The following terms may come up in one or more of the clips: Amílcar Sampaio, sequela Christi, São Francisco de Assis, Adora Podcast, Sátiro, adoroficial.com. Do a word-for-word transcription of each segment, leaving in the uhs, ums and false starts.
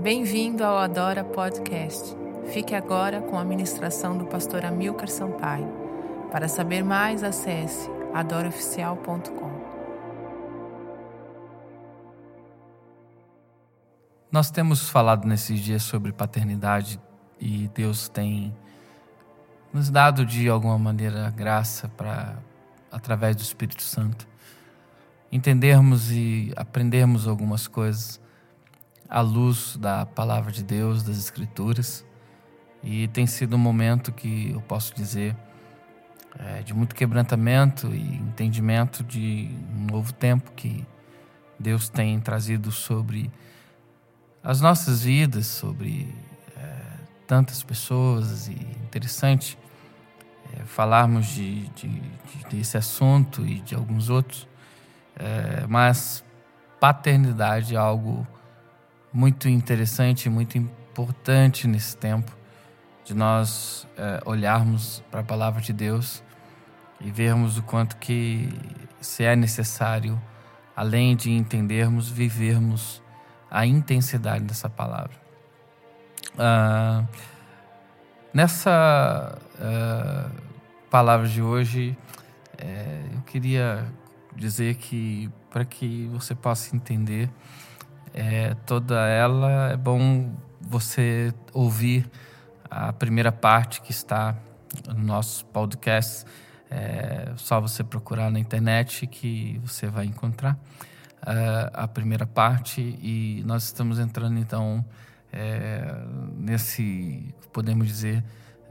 Bem-vindo ao Adora Podcast. Fique agora com a ministração do pastor Amílcar Sampaio. Para saber mais, acesse adora oficial ponto com. Nós temos falado nesses dias sobre paternidade e Deus tem nos dado de alguma maneira graça para, através do Espírito Santo, entendermos e aprendermos algumas coisas à luz da palavra de Deus, das Escrituras. E tem sido um momento que eu posso dizer é, de muito quebrantamento e entendimento de um novo tempo que Deus tem trazido sobre as nossas vidas, sobre é, tantas pessoas. E interessante é, falarmos de, de, de, desse assunto e de alguns outros, é, mas paternidade é algo muito interessante, muito importante nesse tempo, de nós é, olharmos para a palavra de Deus e vermos o quanto que se é necessário, além de entendermos, vivermos a intensidade dessa palavra. Ah, nessa ah, palavra de hoje, é, eu queria dizer que, para que você possa entender É, toda ela, é bom você ouvir a primeira parte que está no nosso podcast. É só você procurar na internet que você vai encontrar é, a primeira parte. E nós estamos entrando então é, nesse, podemos dizer,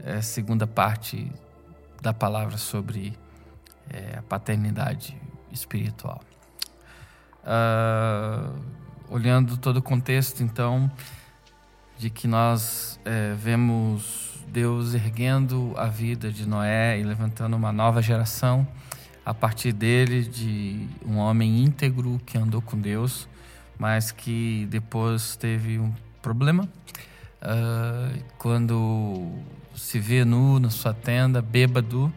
é, segunda parte da palavra sobre é, a paternidade espiritual. É, Olhando todo o contexto, então, de que nós é, vemos Deus erguendo a vida de Noé e levantando uma nova geração a partir dele, de um homem íntegro que andou com Deus, mas que depois teve um problema. Uh, quando se vê nu na sua tenda, bêbado,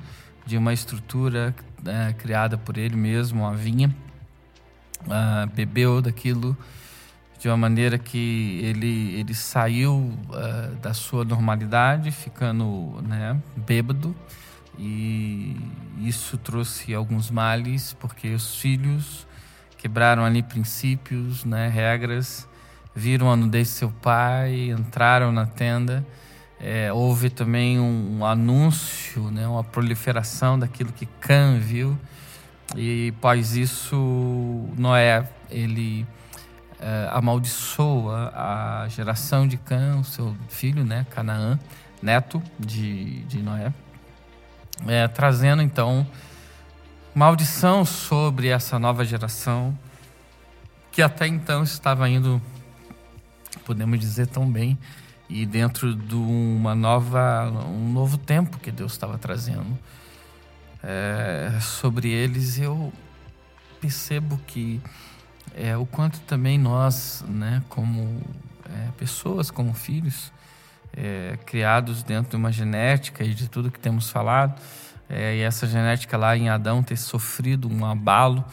de uma estrutura né, criada por ele mesmo, uma vinha, uh, bebeu daquilo de uma maneira que ele, ele saiu uh, da sua normalidade, ficando né, bêbado. E isso trouxe alguns males, porque os filhos quebraram ali princípios, né, regras, viram a nudez de seu pai, entraram na tenda. É, houve também um, um anúncio, né, uma proliferação daquilo que Cã viu. E após isso, Noé, ele... É, amaldiçoa a geração de Cã, o seu filho, né, Canaã, neto de, de Noé, é, trazendo então maldição sobre essa nova geração que até então estava indo, podemos dizer, tão bem, e dentro de uma nova, um novo tempo que Deus estava trazendo é, sobre eles. Eu percebo que É, o quanto também nós, né, como é, pessoas, como filhos, é, criados dentro de uma genética e de tudo que temos falado, é, e essa genética lá em Adão ter sofrido um abalo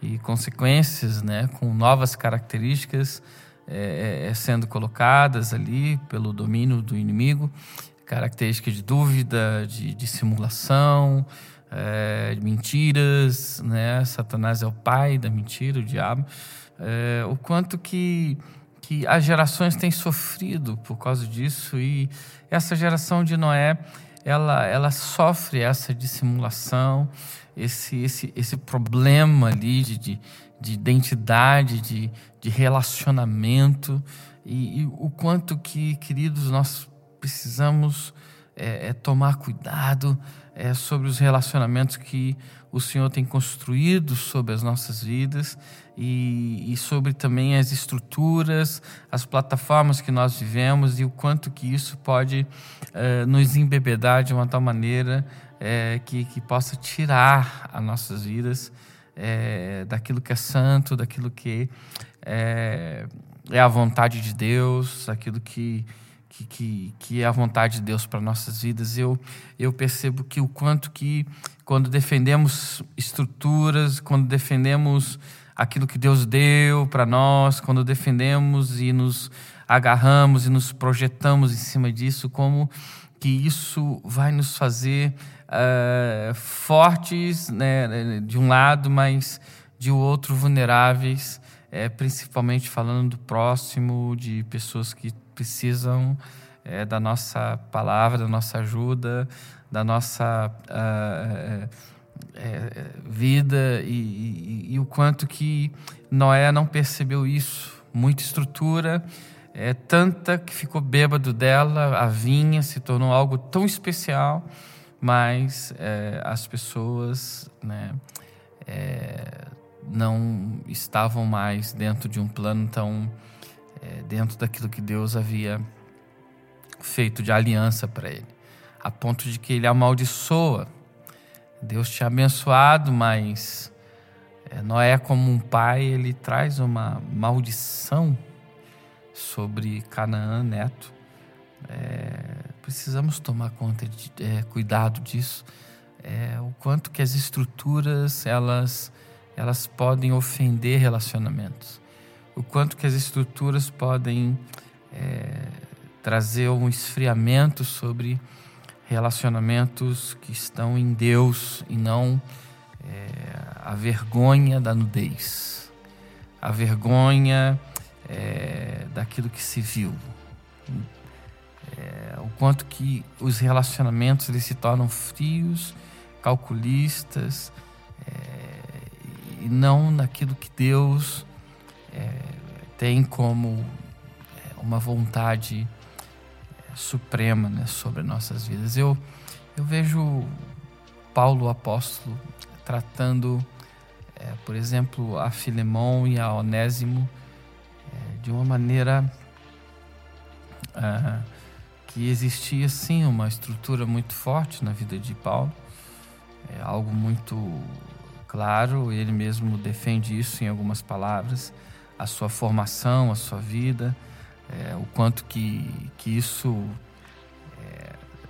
e consequências, né, com novas características é, é, sendo colocadas ali pelo domínio do inimigo, características de dúvida, de dissimulação, É, mentiras, né? Satanás é o pai da mentira, o diabo. É, o quanto que, que as gerações têm sofrido por causa disso, e essa geração de Noé, ela, ela sofre essa dissimulação, esse, esse, esse problema ali de, de, de identidade, de, de relacionamento, e, e o quanto que, queridos, nós precisamos é, é tomar cuidado É sobre os relacionamentos que o Senhor tem construído sobre as nossas vidas e, e sobre também as estruturas, as plataformas que nós vivemos, e o quanto que isso pode eh, nos embebedar de uma tal maneira eh, que, que possa tirar as nossas vidas eh, daquilo que é santo, daquilo que eh, é a vontade de Deus, daquilo que Que, que, que é a vontade de Deus para nossas vidas. Eu, eu percebo que o quanto que, quando defendemos estruturas, quando defendemos aquilo que Deus deu para nós, quando defendemos e nos agarramos e nos projetamos em cima disso, como que isso vai nos fazer uh, fortes, né, de um lado, mas de outro vulneráveis, é, principalmente falando do próximo, de pessoas que precisam é, da nossa palavra, da nossa ajuda, da nossa uh, é, vida, e, e, e o quanto que Noé não percebeu isso. Muita estrutura, é, tanta que ficou bêbado dela, a vinha se tornou algo tão especial, mas é, as pessoas, né, é, não estavam mais dentro de um plano tão, é, dentro daquilo que Deus havia feito de aliança para ele, a ponto de que ele amaldiçoa. Deus tinha abençoado, mas é, Noé, como um pai, ele traz uma maldição sobre Canaã, neto. É, precisamos tomar conta de, é, cuidado disso. É, o quanto que as estruturas, elas, elas podem ofender relacionamentos. O quanto que as estruturas podem é, trazer um esfriamento sobre relacionamentos que estão em Deus, e não é, a vergonha da nudez, a vergonha é, daquilo que se viu. É, o quanto que os relacionamentos eles se tornam frios, calculistas, é, e não naquilo que Deus é, tem como é, uma vontade suprema, né, sobre nossas vidas. Eu, eu vejo Paulo, o apóstolo, tratando, é, por exemplo, a Filemão e a Onésimo é, de uma maneira ah, que existia, sim, uma estrutura muito forte na vida de Paulo, é algo muito claro, ele mesmo defende isso em algumas palavras, a sua formação, a sua vida, É, o quanto que, que isso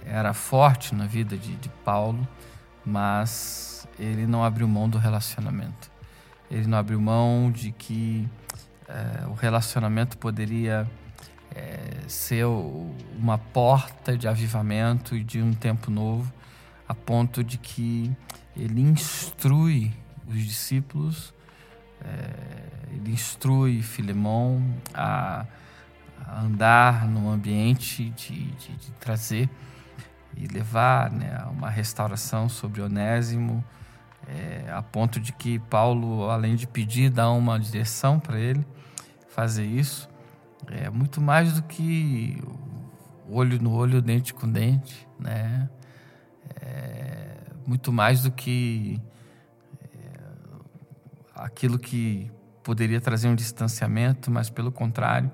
é, era forte na vida de, de Paulo, mas ele não abriu mão do relacionamento. Ele não abriu mão de que é, o relacionamento poderia é, ser uma porta de avivamento e de um tempo novo, a ponto de que ele instrui os discípulos, é, ele instrui Filemão a andar num ambiente de, de, de trazer e levar, né, uma restauração sobre Onésimo, é, a ponto de que Paulo, além de pedir, dá uma direção para ele fazer isso, é muito mais do que olho no olho, dente com dente, né? É, muito mais do que é, aquilo que poderia trazer um distanciamento, mas pelo contrário,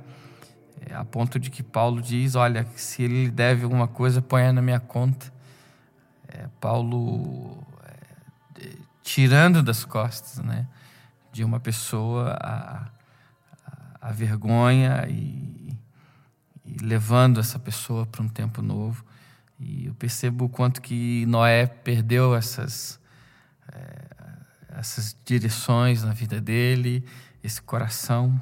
a ponto de que Paulo diz, olha, se ele deve alguma coisa, ponha na minha conta. É, Paulo é, é, tirando das costas, né, de uma pessoa a, a, a vergonha e, e levando essa pessoa para um tempo novo. E eu percebo o quanto que Noé perdeu essas, é, essas direções na vida dele, esse coração,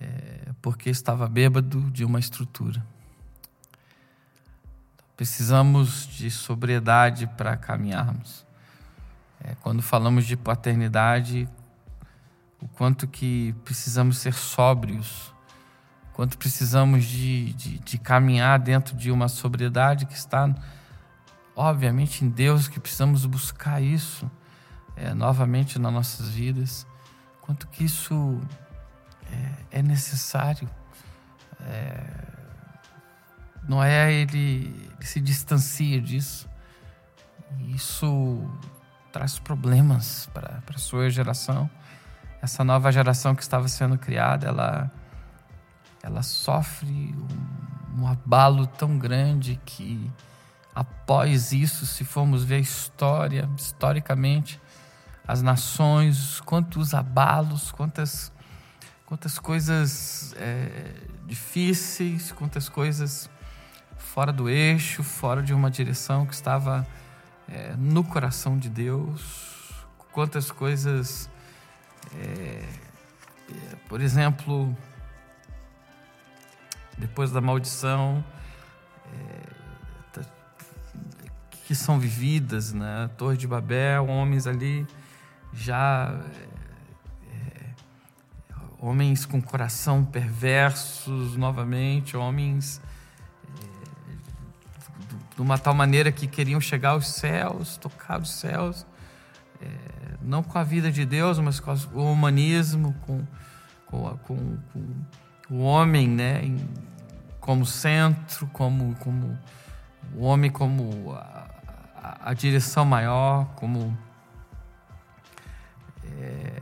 é, porque estava bêbado de uma estrutura. Precisamos de sobriedade para caminharmos. É, quando falamos de paternidade, o quanto que precisamos ser sóbrios, o quanto precisamos de, de, de caminhar dentro de uma sobriedade que está, obviamente, em Deus, que precisamos buscar isso é, novamente nas nossas vidas. Quanto que isso é necessário. É... Noé, ele, ele se distancia disso. E isso traz problemas para a sua geração. Essa nova geração que estava sendo criada, ela, ela sofre um, um abalo tão grande que, após isso, se formos ver a história, historicamente, as nações, quantos abalos, quantas Quantas coisas é, difíceis, quantas coisas fora do eixo, fora de uma direção que estava é, no coração de Deus. Quantas coisas, é, é, por exemplo, depois da maldição, é, que são vividas, né? Torre de Babel, homens ali já... É, homens com coração perversos novamente, homens... de uma tal maneira que queriam chegar aos céus, tocar os céus, é, não com a vida de Deus, mas com o humanismo, com, com, a, com, com o homem, né, em, como centro, como, como o homem como a, a, a direção maior, como é,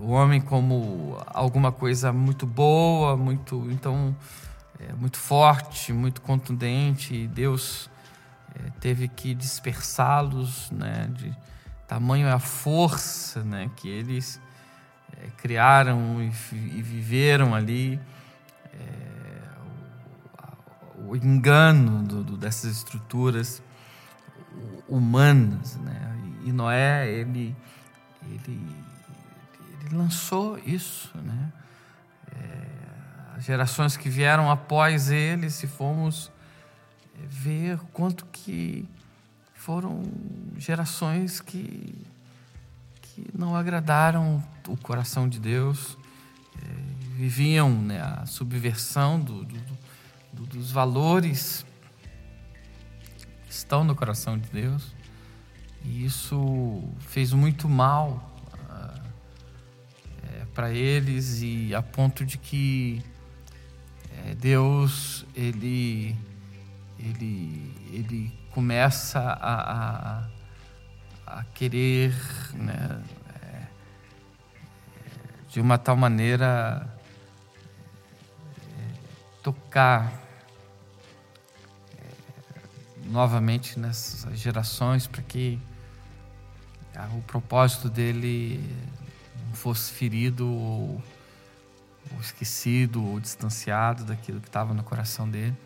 o homem como alguma coisa muito boa, muito, então, é, muito forte, muito contundente, e Deus... É, teve que dispersá-los, né, de tamanho é a força, né, que eles é, criaram e, e viveram ali, é, o, o engano do, do, dessas estruturas humanas, né, e Noé, ele, ele, ele lançou isso, né, é, as gerações que vieram após ele, se fomos ver quanto que foram gerações que, que não agradaram o coração de Deus, é, viviam, né, a subversão do, do, do, dos valores que estão no coração de Deus, e isso fez muito mal é, para eles, e a ponto de que é, Deus, ele... Ele, ele começa a, a, a querer, né, é, de uma tal maneira, é, tocar é, novamente nessas gerações, para que a, o propósito dele não fosse ferido ou, ou esquecido ou distanciado daquilo que estava no coração dele.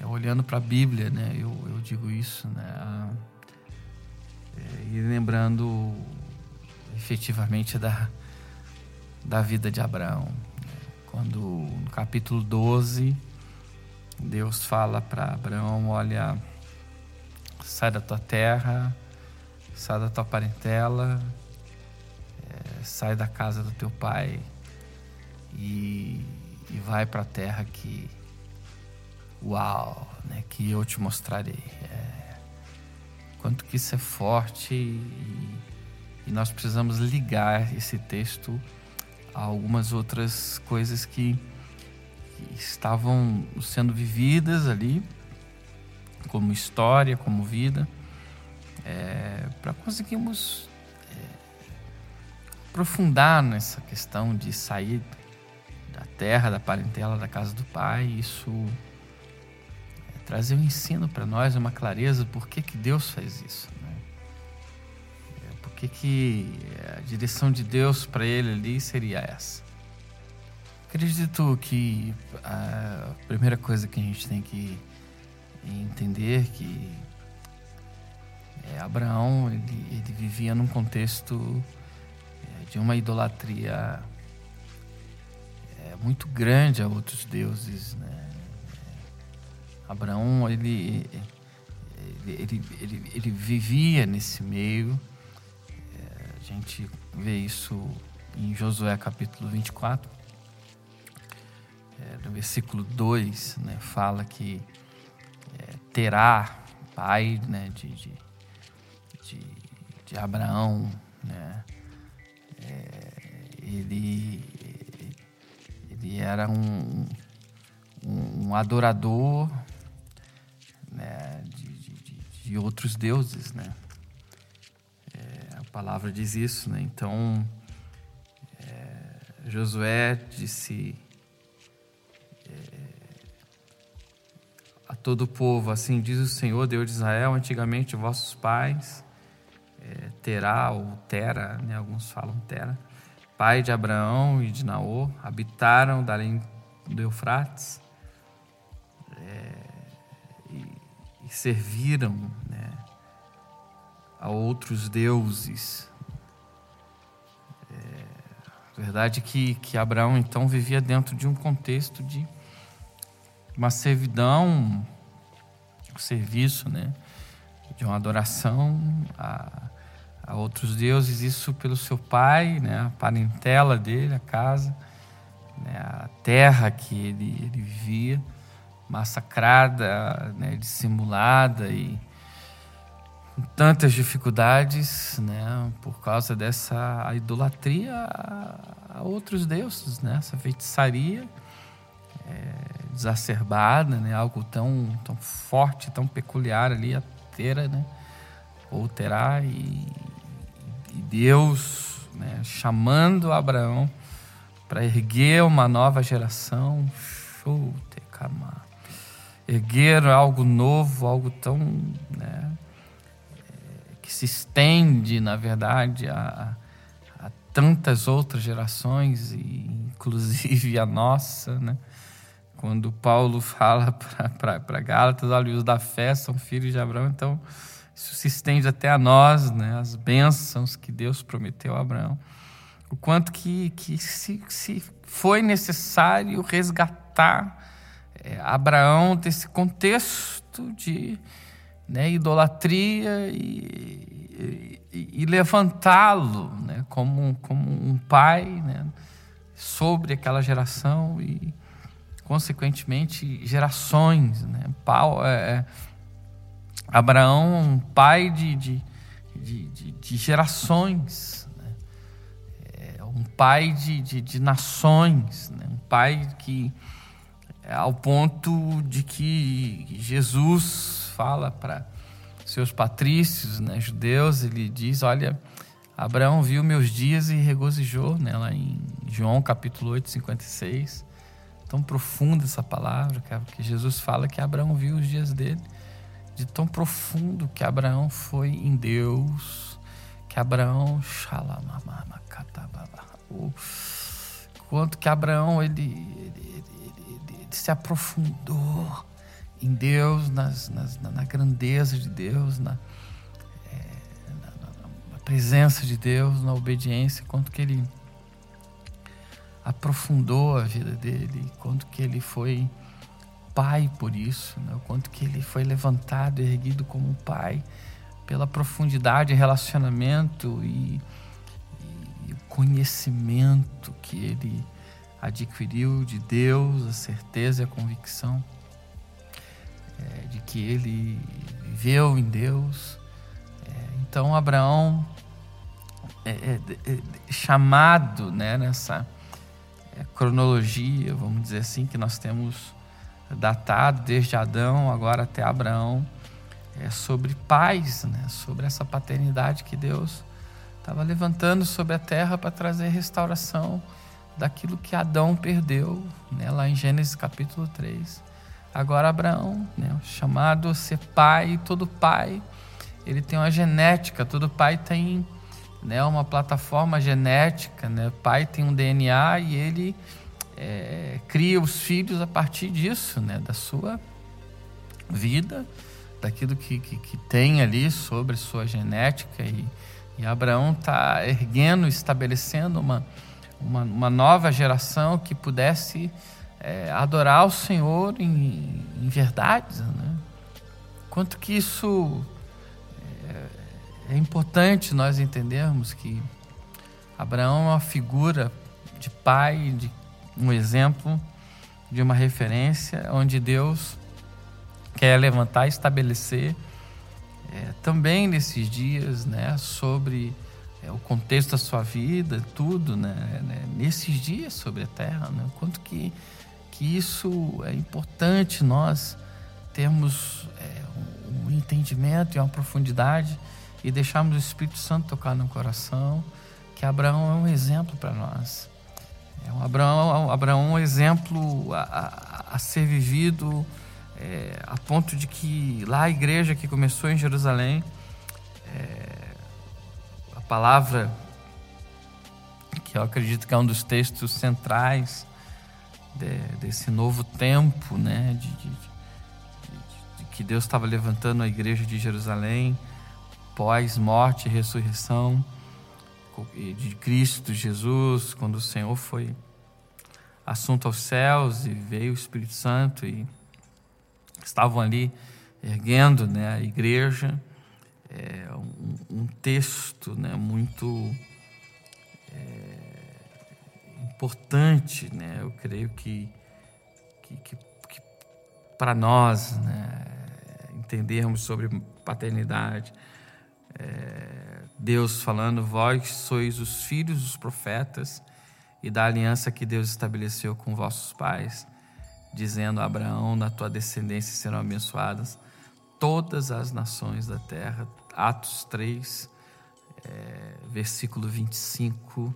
É, olhando para a Bíblia, né, eu, eu digo isso, né, é, e lembrando efetivamente da, da vida de Abraão, né, quando no capítulo doze Deus fala para Abraão: olha, sai da tua terra, sai da tua parentela, é, sai da casa do teu pai e, e vai para a terra que... Uau, né, que eu te mostrarei. É, quanto que isso é forte, e, e nós precisamos ligar esse texto a algumas outras coisas que, que estavam sendo vividas ali, como história, como vida, é, para conseguirmos é, aprofundar nessa questão de sair da terra, da parentela, da casa do pai. Isso trazer um ensino para nós, uma clareza, por que que Deus faz isso, né? Por que que a direção de Deus para ele ali seria essa? Acredito que a primeira coisa que a gente tem que entender que é, Abraão, ele, ele vivia num contexto é, de uma idolatria é, muito grande a outros deuses, né? Abraão, ele, ele, ele, ele, ele vivia nesse meio. É, a gente vê isso em Josué capítulo vinte e quatro, é, no versículo dois, né, fala que é, Terá, pai, né, de, de, de, de Abraão, né, é, ele, ele era um, um, um adorador, né, de, de, de outros deuses, né? É, a palavra diz isso, né? Então, é, Josué disse é, a todo o povo: assim diz o Senhor, Deus de Israel, antigamente vossos pais, é, Terá ou Tera, né? Alguns falam Tera, pai de Abraão e de Naor, habitaram da além do Eufrates, é, e serviram, né, a outros deuses. É, a verdade é que, que Abraão então vivia dentro de um contexto de, uma servidão, um serviço, né, de uma adoração a, a outros deuses, isso pelo seu pai, né, a parentela dele, a casa, né, a terra que ele, ele vivia, massacrada, né, dissimulada e com tantas dificuldades, né, por causa dessa idolatria a, a outros deuses, né, essa feitiçaria é, exacerbada, né, algo tão, tão forte, tão peculiar ali, a terá, né, ou terá, e, e Deus, né, chamando Abraão para erguer uma nova geração, erguer algo novo, algo tão... né, que se estende, na verdade, a, a tantas outras gerações, e inclusive a nossa, né? Quando Paulo fala para Gálatas, olha, os da fé são filhos de Abraão, então isso se estende até a nós, né? As bênçãos que Deus prometeu a Abraão. O quanto que, que se, se foi necessário resgatar é, Abraão desse contexto de... né, idolatria e, e, e levantá-lo, né, como, como um pai, né, sobre aquela geração e, consequentemente, gerações. Né. Paulo, é, Abraão é um pai de, de, de, de, de gerações, né, é um pai de, de, de nações, né, um pai que, ao ponto de que Jesus fala para seus patrícios, né, judeus, ele diz, olha, Abraão viu meus dias e regozijou, né, lá em João capítulo oito, cinquenta e seis, tão profunda essa palavra, que Jesus fala que Abraão viu os dias dele, de tão profundo que Abraão foi em Deus, que Abraão, o quanto que Abraão, ele, ele, ele, ele, ele se aprofundou em Deus, nas, nas, na grandeza de Deus, na, é, na, na presença de Deus, na obediência, quanto que ele aprofundou a vida dele, quanto que ele foi pai por isso, né? Quanto que ele foi levantado, erguido como pai, pela profundidade, relacionamento e, e, e conhecimento que ele adquiriu de Deus, a certeza e a convicção É, de que ele viveu em Deus. É, então Abraão é, é, é chamado, né, nessa é, cronologia, vamos dizer assim, que nós temos datado desde Adão agora até Abraão, é, sobre pais, né, sobre essa paternidade que Deus estava levantando sobre a terra para trazer restauração daquilo que Adão perdeu, né, lá em Gênesis capítulo três. Agora Abraão, né, chamado a ser pai, todo pai, ele tem uma genética, todo pai tem, né, uma plataforma genética, né, pai tem um D N A e ele é, cria os filhos a partir disso, né, da sua vida, daquilo que, que, que tem ali sobre sua genética, e, e Abraão está erguendo, estabelecendo uma, uma, uma nova geração que pudesse... É, adorar o Senhor em, em verdade, né? Quanto que isso é, é importante nós entendermos que Abraão é uma figura de pai, de um exemplo, de uma referência onde Deus quer levantar e estabelecer é, também nesses dias, né, sobre é, o contexto da sua vida, tudo, né, né, nesses dias sobre a terra, né? Quanto que que isso é importante nós termos é, um entendimento e uma profundidade e deixarmos o Espírito Santo tocar no coração, que Abraão é um exemplo para nós. É um Abraão, um Abraão é um exemplo a, a, a ser vivido, é, a ponto de que lá a igreja que começou em Jerusalém, é, a palavra que eu acredito que é um dos textos centrais De, desse novo tempo, né, de, de, de, de que Deus estava levantando a igreja de Jerusalém pós-morte e ressurreição de Cristo Jesus, quando o Senhor foi assunto aos céus e veio o Espírito Santo e que estavam ali erguendo, né, a igreja, é, um, um texto, né, muito é, importante, né, eu creio que, que, que, que para nós, né, entendermos sobre paternidade, é, Deus falando, vós sois os filhos dos profetas e da aliança que Deus estabeleceu com vossos pais, dizendo a Abraão, na tua descendência serão abençoadas todas as nações da terra. Atos três, é, versículo vinte e cinco.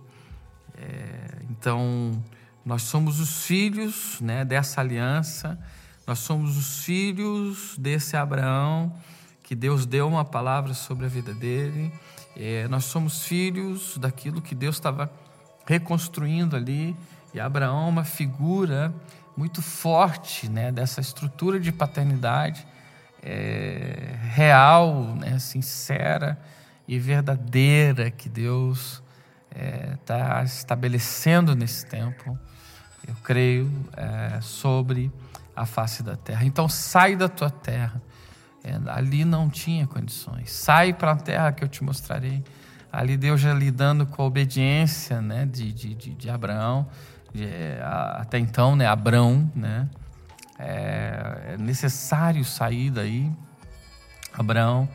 É, então, nós somos os filhos, né, dessa aliança, nós somos os filhos desse Abraão, que Deus deu uma palavra sobre a vida dele. É, nós somos filhos daquilo que Deus estava reconstruindo ali, e Abraão é uma figura muito forte, né, dessa estrutura de paternidade, é, real, né, sincera e verdadeira, que Deus está é, estabelecendo nesse tempo, eu creio, é, sobre a face da terra. Então sai da tua terra, é, ali não tinha condições, sai para a terra que eu te mostrarei. Ali Deus já lidando com a obediência, né, de, de, de, de Abraão, até então, né, Abrão, né, é, é necessário sair daí, Abrão,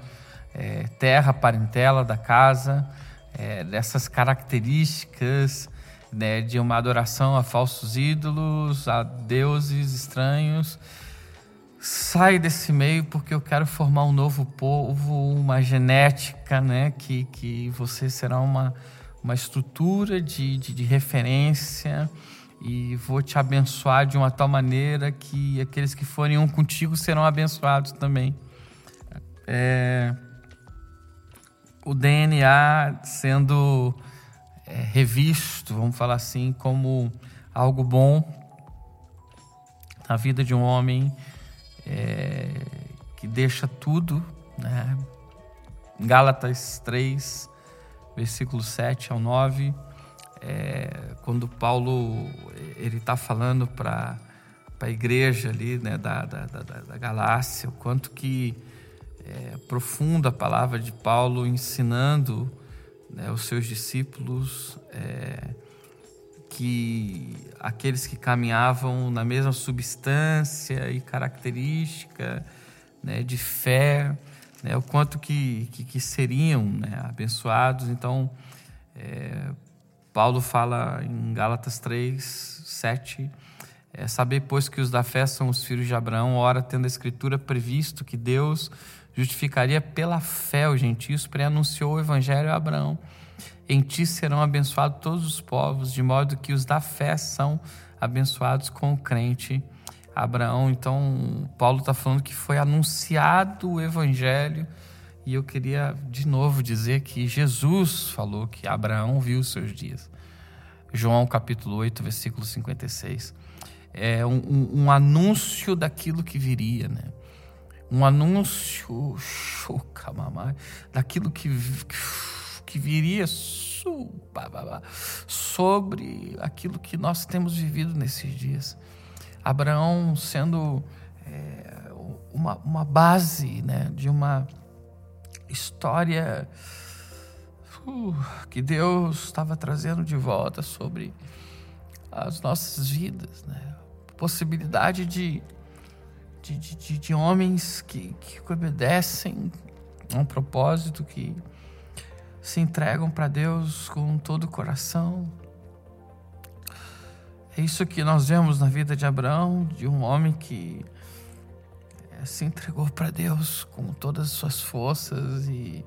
é, terra, parentela da casa, é, dessas características, né, de uma adoração a falsos ídolos, a deuses estranhos. Sai desse meio, porque eu quero formar um novo povo, uma genética, né, que, que você será uma uma estrutura de, de, de referência, e vou te abençoar de uma tal maneira que aqueles que forem um contigo serão abençoados também. É, o D N A sendo é, revisto, vamos falar assim, como algo bom na vida de um homem é, que deixa tudo, né? Gálatas três, versículo sete ao nove, é, quando Paulo está falando para a igreja ali, né, da, da, da, da Galácia, o quanto que é profunda a palavra de Paulo ensinando, né, os seus discípulos, é, que aqueles que caminhavam na mesma substância e característica, né, de fé, né, o quanto que, que, que seriam, né, abençoados. Então, é, Paulo fala em Gálatas três, sete, é, saber, pois, que os da fé são os filhos de Abraão, ora, tendo a Escritura previsto que Deus justificaria pela fé os gentios, pré-anunciou o Evangelho a Abraão. Em ti serão abençoados todos os povos, de modo que os da fé são abençoados com o crente Abraão. Então, Paulo está falando que foi anunciado o Evangelho, e eu queria de novo dizer que Jesus falou que Abraão viu os seus dias. João capítulo oito, versículo cinquenta e seis. É um, um, um anúncio daquilo que viria, né? Um anúncio daquilo que, que viria sobre aquilo que nós temos vivido nesses dias. Abraão sendo é, uma, uma base, né, de uma história uh, que Deus estava trazendo de volta sobre as nossas vidas, né? Possibilidade de, de, de, de homens que, que obedecem a um propósito, que se entregam para Deus com todo o coração. É isso que nós vemos na vida de Abraão, de um homem que se entregou para Deus com todas as suas forças, e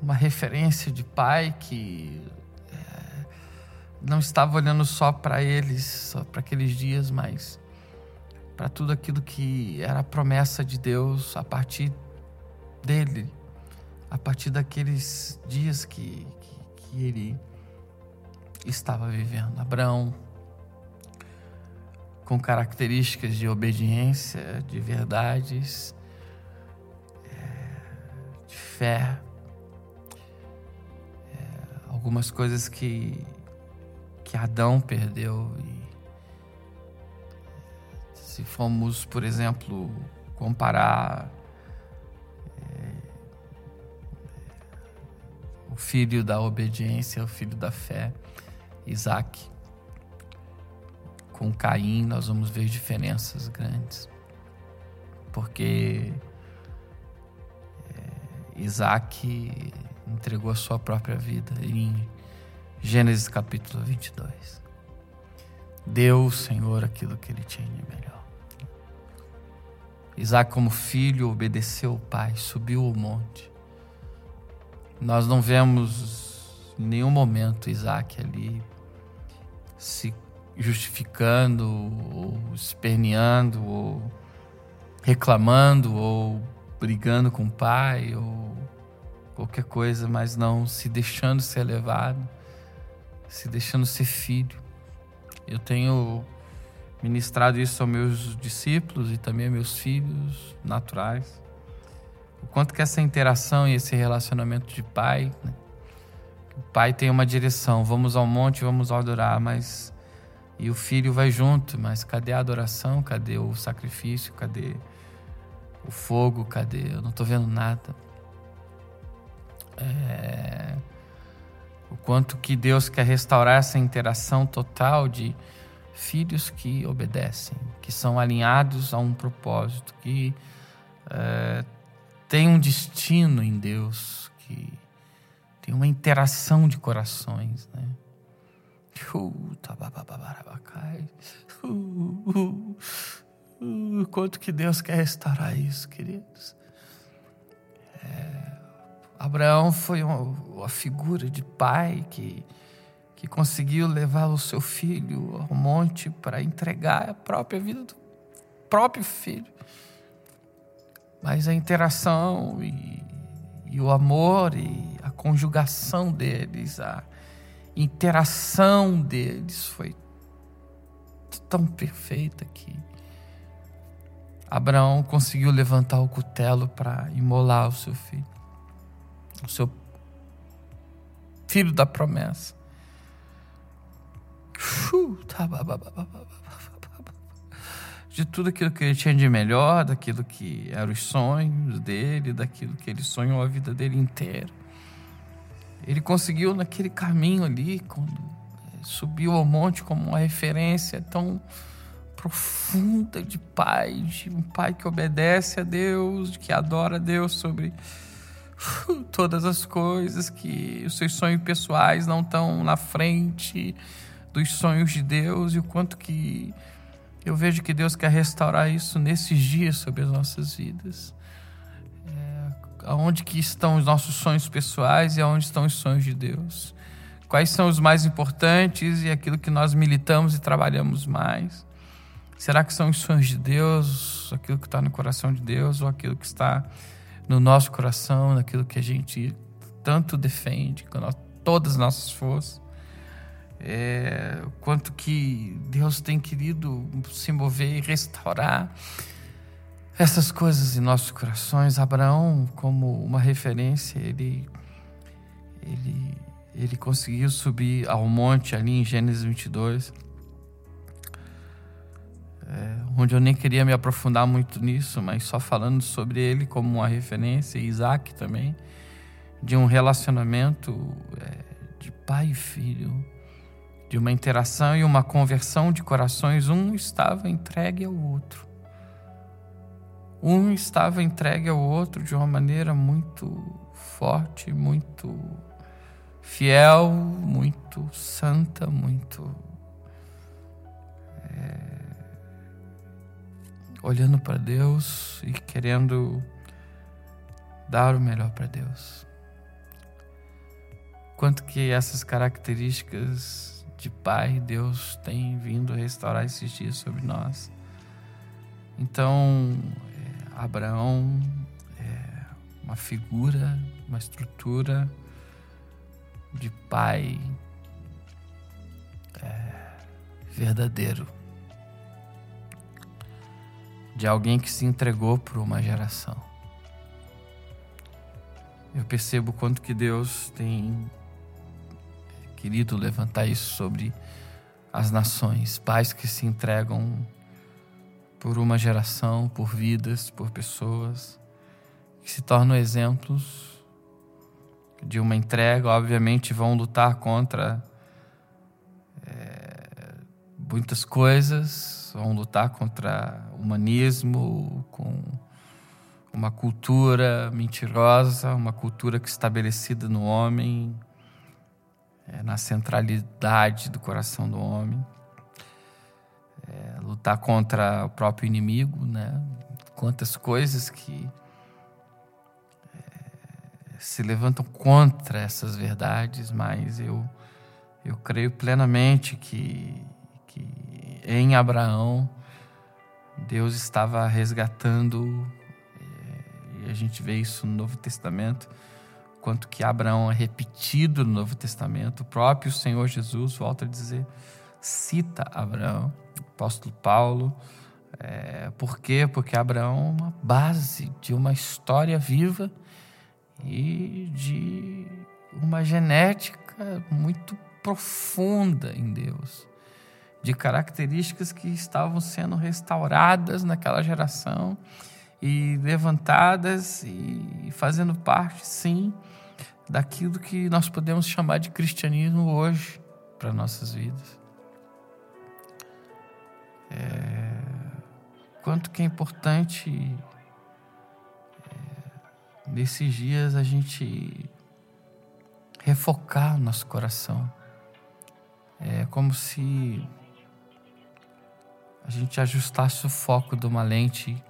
uma referência de pai que é, não estava olhando só para eles, só para aqueles dias, mas para tudo aquilo que era a promessa de Deus a partir dele, a partir daqueles dias que, que, que ele estava vivendo. Abraão, com características de obediência, de verdades, é, de fé, é, algumas coisas que, que Adão perdeu. E se formos, por exemplo, comparar é, o filho da obediência, o filho da fé, Isaque, com Caim, nós vamos ver diferenças grandes, porque é, Isaque entregou a sua própria vida em Gênesis capítulo vinte e dois. Deu o Senhor aquilo que ele tinha de melhor. Isaque, como filho, obedeceu o pai, subiu o monte. Nós não vemos em nenhum momento Isaque ali se justificando, ou esperneando, ou reclamando, ou brigando com o pai, ou qualquer coisa, mas não se deixando ser elevado, se deixando ser filho. Eu tenho ministrado isso aos meus discípulos e também aos meus filhos naturais. O quanto que essa interação e esse relacionamento de pai, né? O pai tem uma direção, vamos ao monte, vamos adorar, mas e o filho vai junto, mas cadê a adoração, cadê o sacrifício, cadê o fogo, cadê, eu não estou vendo nada. É... O quanto que Deus quer restaurar essa interação total de filhos que obedecem, que são alinhados a um propósito, que é, tem um destino em Deus, que tem uma interação de corações, né? Uh, uh, uh, o quanto que Deus quer restaurar isso, queridos. É, Abraão foi uma, a figura de pai que que conseguiu levar o seu filho ao monte para entregar a própria vida do próprio filho. Mas a interação e, e o amor e a conjugação deles, a interação deles foi tão perfeita que Abraão conseguiu levantar o cutelo para imolar o seu filho, o seu filho da promessa. De tudo aquilo que ele tinha de melhor, daquilo que eram os sonhos dele, daquilo que ele sonhou a vida dele inteira, ele conseguiu naquele caminho ali, quando subiu ao monte, como uma referência tão profunda de pai, de um pai que obedece a Deus, que adora a Deus sobre todas as coisas, que os seus sonhos pessoais não estão na frente dos sonhos de Deus, e o quanto que eu vejo que Deus quer restaurar isso nesses dias sobre as nossas vidas. É, aonde que estão os nossos sonhos pessoais e aonde estão os sonhos de Deus? Quais são os mais importantes e aquilo que nós militamos e trabalhamos mais? Será que são os sonhos de Deus, aquilo que está no coração de Deus, ou aquilo que está no nosso coração, naquilo que a gente tanto defende com nós, todas as nossas forças? É, o quanto que Deus tem querido se mover e restaurar essas coisas em nossos corações. Abraão, como uma referência, ele, ele, ele conseguiu subir ao monte ali em Gênesis vinte e dois, é, onde eu nem queria me aprofundar muito nisso, mas só falando sobre ele como uma referência, Isaque também, de um relacionamento é, de pai e filho, de uma interação e uma conversão de corações. Um estava entregue ao outro. Um estava entregue ao outro de uma maneira muito forte, muito fiel, muito santa, muito... É, olhando para Deus e querendo dar o melhor para Deus. Quanto que essas características de pai, Deus tem vindo restaurar esses dias sobre nós. Então, é, Abraão é uma figura, uma estrutura de pai é, verdadeiro, de alguém que se entregou por uma geração. Eu percebo quanto que Deus tem querido levantar isso sobre as nações, pais que se entregam por uma geração, por vidas, por pessoas que se tornam exemplos de uma entrega. Obviamente vão lutar contra é, muitas coisas, vão lutar contra humanismo, com uma cultura mentirosa, uma cultura que é estabelecida no homem, é, na centralidade do coração do homem. É, lutar contra o próprio inimigo, né? Quantas coisas que é, se levantam contra essas verdades, mas eu, eu creio plenamente que, que em Abraão Deus estava resgatando. A gente vê isso no Novo Testamento, quanto que Abraão é repetido no Novo Testamento. O próprio Senhor Jesus, volta a dizer, cita Abraão, o apóstolo Paulo. É, por quê? Porque Abraão é uma base de uma história viva e de uma genética muito profunda em Deus, de características que estavam sendo restauradas naquela geração e levantadas e fazendo parte, sim, daquilo que nós podemos chamar de cristianismo hoje para nossas vidas. É, quanto que é importante é, nesses dias a gente refocar o nosso coração. É como se a gente ajustasse o foco de uma lente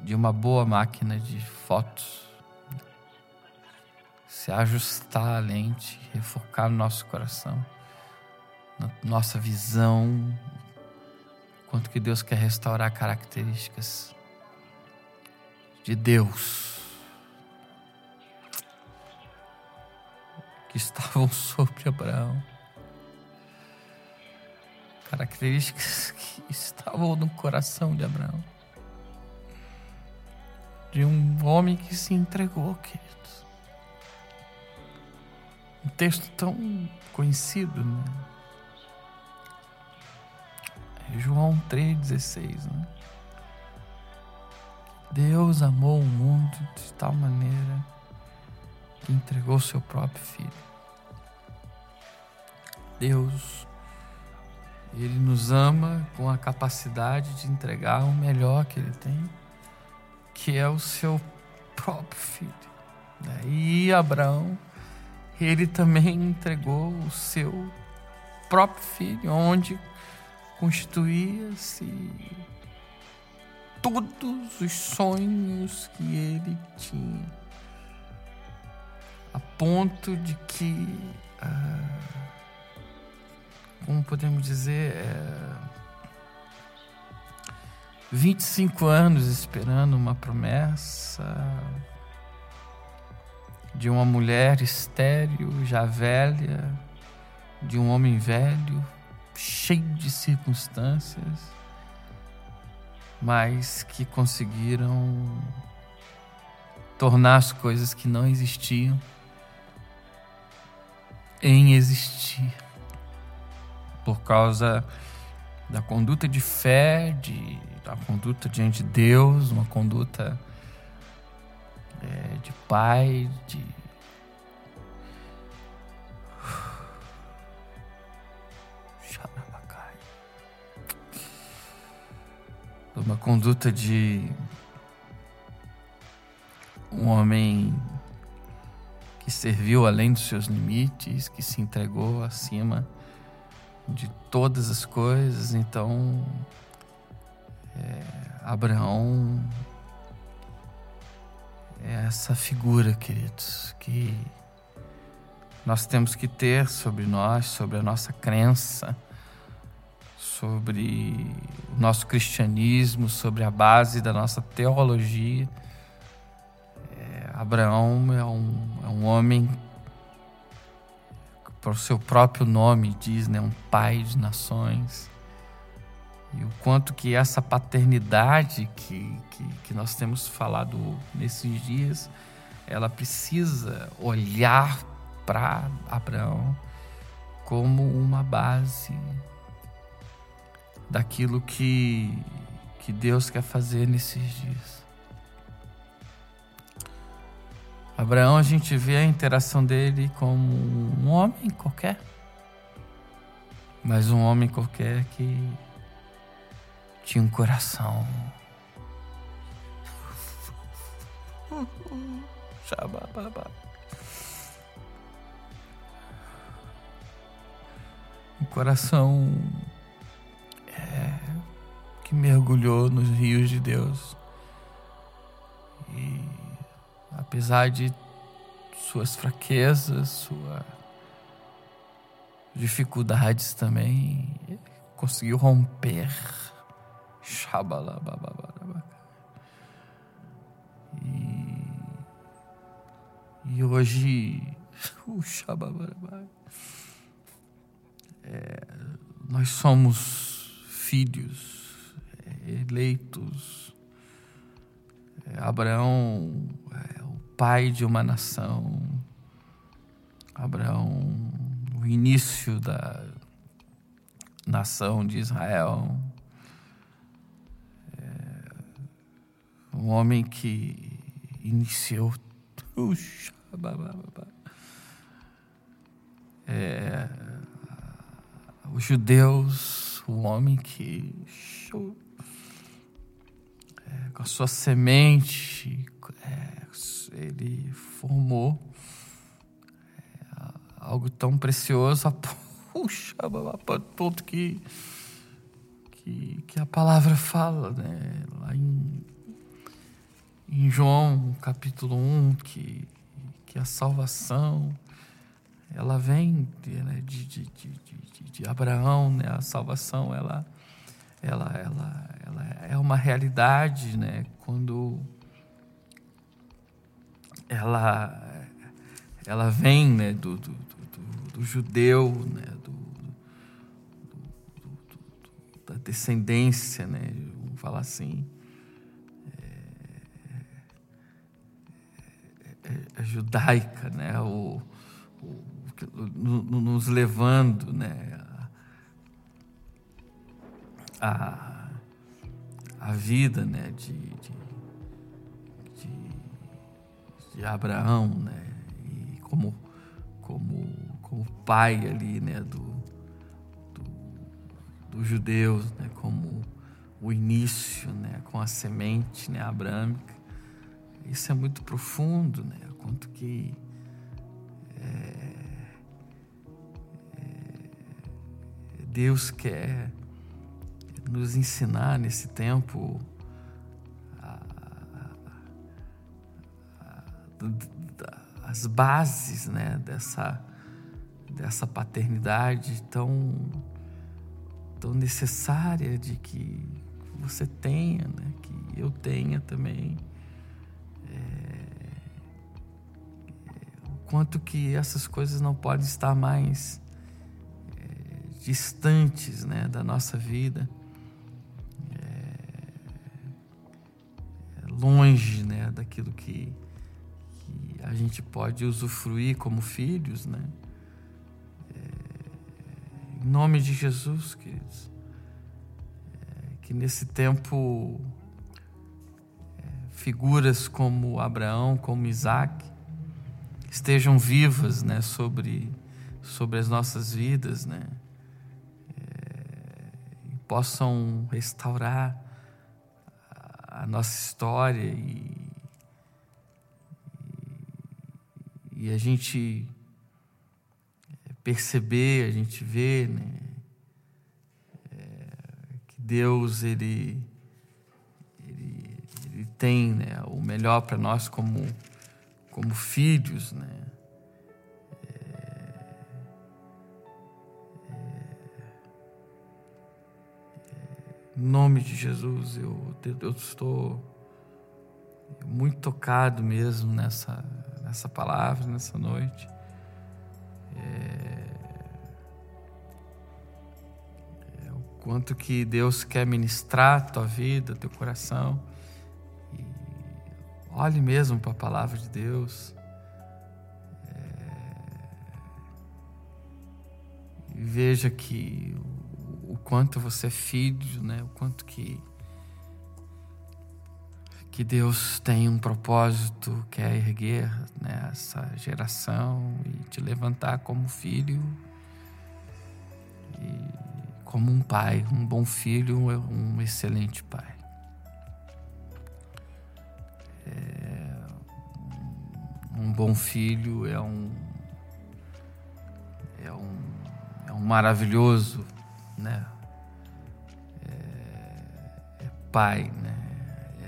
de uma boa máquina de fotos. Se ajustar a lente, refocar no nosso coração, na nossa visão, quanto que Deus quer restaurar características de Deus que estavam sobre Abraão, características que estavam no coração de Abraão, de um homem que se entregou, queridos. Um texto tão conhecido, né? É João três dezesseis, né? Deus amou o mundo de tal maneira que entregou seu próprio filho. Deus, ele nos ama com a capacidade de entregar o melhor que ele tem, que é o seu próprio filho. E Abraão, ele também entregou o seu próprio filho, onde constituía-se todos os sonhos que ele tinha, a ponto de que, ah, como podemos dizer, é, vinte e cinco anos esperando uma promessa de uma mulher estéril, já velha, de um homem velho, cheio de circunstâncias, mas que conseguiram tornar as coisas que não existiam em existir, por causa da conduta de fé, de, da conduta diante de Deus, uma conduta é, de pai, de... uma conduta de um homem que serviu além dos seus limites, que se entregou acima de todas as coisas. Então é, Abraão é essa figura, queridos, que nós temos que ter sobre nós, sobre a nossa crença, sobre o nosso cristianismo, sobre a base da nossa teologia. É, Abraão é um, é um homem, para o seu próprio nome diz, né, um pai de nações, e o quanto que essa paternidade que, que, que nós temos falado nesses dias, ela precisa olhar para Abraão como uma base daquilo que, que Deus quer fazer nesses dias. Abraão, a gente vê a interação dele como um homem qualquer, mas um homem qualquer que tinha um coração um coração é, que mergulhou nos rios de Deus, e apesar de suas fraquezas, suas dificuldades também, conseguiu romper. E, e hoje é, nós somos filhos eleitos. É, Abraão é o pai de uma nação. Abraão, o início da nação de Israel. Um homem que iniciou é, os judeus, um homem que é, com a sua semente é, ele formou é, algo tão precioso a ponto que, que, que a palavra fala, né? Lá em Em João, capítulo um, que, que a salvação, ela vem né, de, de, de, de, de Abraão, né? A salvação, ela, ela, ela, ela é uma realidade, né? Quando ela, ela vem né, do, do, do, do judeu, né? do, do, do, do, da descendência, né? Vamos falar assim, judaica, né, o, o, o, nos levando, né, a, a vida, né, de, de, de, de Abraão, né, e como, como, como pai ali, né, do, do, dos judeus, né, como o início, né, com a semente, né, abrâmica. Isso é muito profundo, né? Quanto que é, é, Deus quer nos ensinar nesse tempo a, a, a, as bases, né? dessa, dessa paternidade tão, tão necessária, de que você tenha, né? Que eu tenha também. Quanto que essas coisas não podem estar mais é, distantes, né, da nossa vida, é, longe, né, daquilo que, que a gente pode usufruir como filhos, né? É, em nome de Jesus, queridos, é, que nesse tempo é, figuras como Abraão, como Isaac, estejam vivas, né, sobre, sobre as nossas vidas, né, é, e possam restaurar a, a nossa história e, e, e a gente perceber, a gente ver, né, é, que Deus, ele, ele, ele tem, né, o melhor para nós como como filhos, né? É, é, é, em nome de Jesus, eu, eu estou muito tocado mesmo nessa, nessa palavra, nessa noite. É, é, o quanto que Deus quer ministrar a tua vida, o teu coração. Olhe mesmo para a palavra de Deus é... e veja que o quanto você é filho, né? O quanto que, que Deus tem um propósito, que é erguer, né, essa geração e te levantar como filho, e como um pai, um bom filho, um excelente pai. É, um bom filho é um, é um, é um maravilhoso, né? É, é pai, né? É,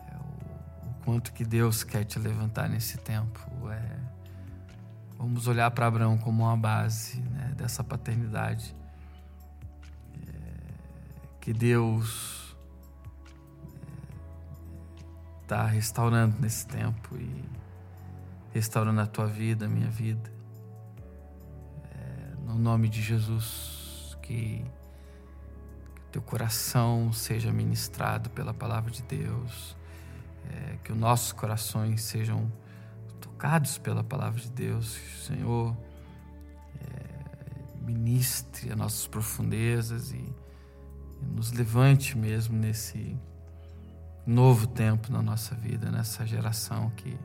é o, o quanto que Deus quer te levantar nesse tempo. É, vamos olhar para Abraão como uma base, né, dessa paternidade. É, que Deus está é, restaurando nesse tempo e restaurando a tua vida, a minha vida. É, no nome de Jesus, que, que teu coração seja ministrado pela palavra de Deus, é, que os nossos corações sejam tocados pela palavra de Deus. Senhor, é, ministre as nossas profundezas e, e nos levante mesmo nesse novo tempo na nossa vida, nessa geração que,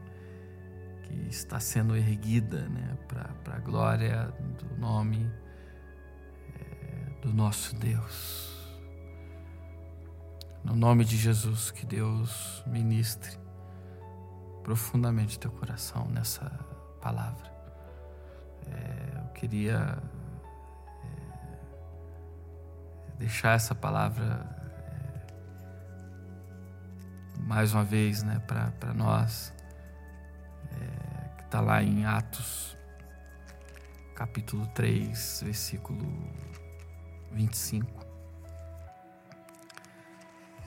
que está sendo erguida, né, para a glória do nome é, do nosso Deus. No nome de Jesus, que Deus ministre profundamente teu coração nessa palavra. É, eu queria é, deixar essa palavra é, mais uma vez, né, para nós, é, que está lá em Atos, capítulo três, versículo vinte e cinco.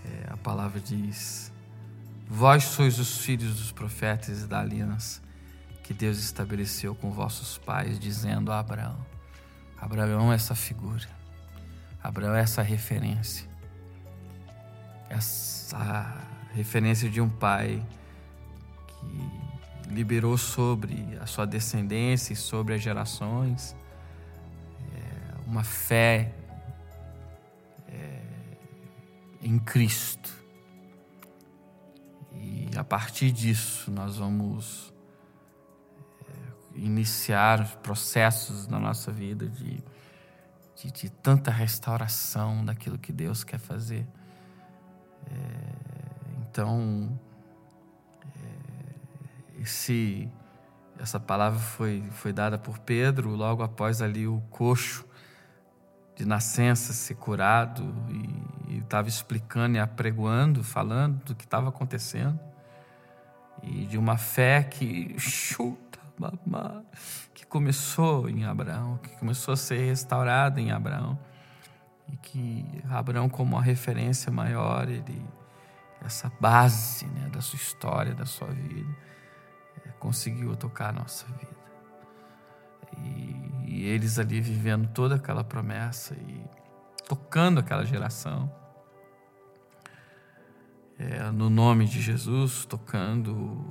É, a palavra diz: vós sois os filhos dos profetas e da aliança que Deus estabeleceu com vossos pais, dizendo a Abraão. Abraão é essa figura, Abraão é essa referência, essa referência de um pai que liberou sobre a sua descendência e sobre as gerações uma fé em Cristo. E a partir disso nós vamos é, iniciar processos na nossa vida de, de, de tanta restauração daquilo que Deus quer fazer. É, então, é, esse, essa palavra foi, foi dada por Pedro logo após ali o coxo de nascença ser curado, e estava explicando e apregoando, falando do que estava acontecendo, e de uma fé que chuta, mamá, que começou em Abraão, que começou a ser restaurada em Abraão, e que Abraão, como uma referência maior, ele, essa base, né, da sua história, da sua vida, é, conseguiu tocar a nossa vida. E, e eles ali vivendo toda aquela promessa e tocando aquela geração, é, no nome de Jesus, tocando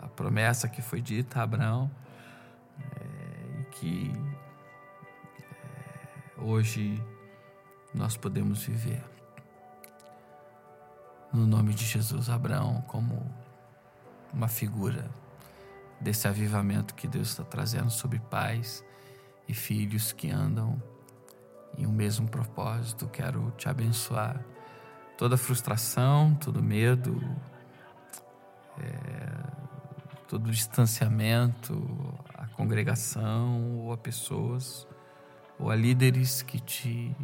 a promessa que foi dita a Abraão, é, e que é, hoje nós podemos viver no nome de Jesus. Abraão como uma figura desse avivamento que Deus está trazendo sobre pais e filhos que andam em um mesmo propósito. Quero te abençoar. Toda frustração, todo medo, é, todo distanciamento a congregação ou a pessoas ou a líderes que te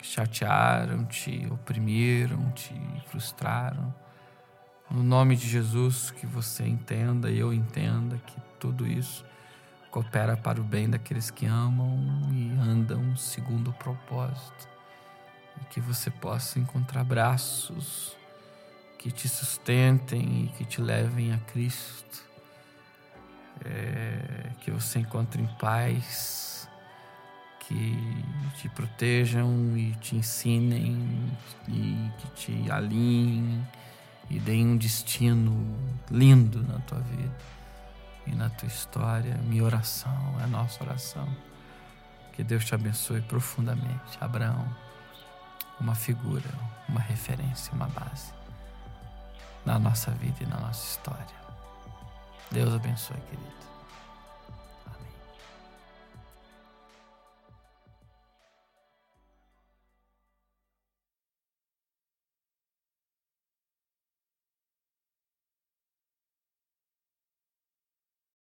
chatearam, te oprimiram, te frustraram, no nome de Jesus, que você entenda e eu entenda que tudo isso coopera para o bem daqueles que amam e andam segundo o propósito. E que você possa encontrar braços que te sustentem e que te levem a Cristo. É, que você encontre paz, que te protejam e te ensinem e que te alinhem e deem um destino lindo na tua vida e na tua história. Minha oração, é nossa oração, Que Deus te abençoe profundamente. Abraão, uma figura, uma referência, uma base na nossa vida e na nossa história. Deus abençoe, querido.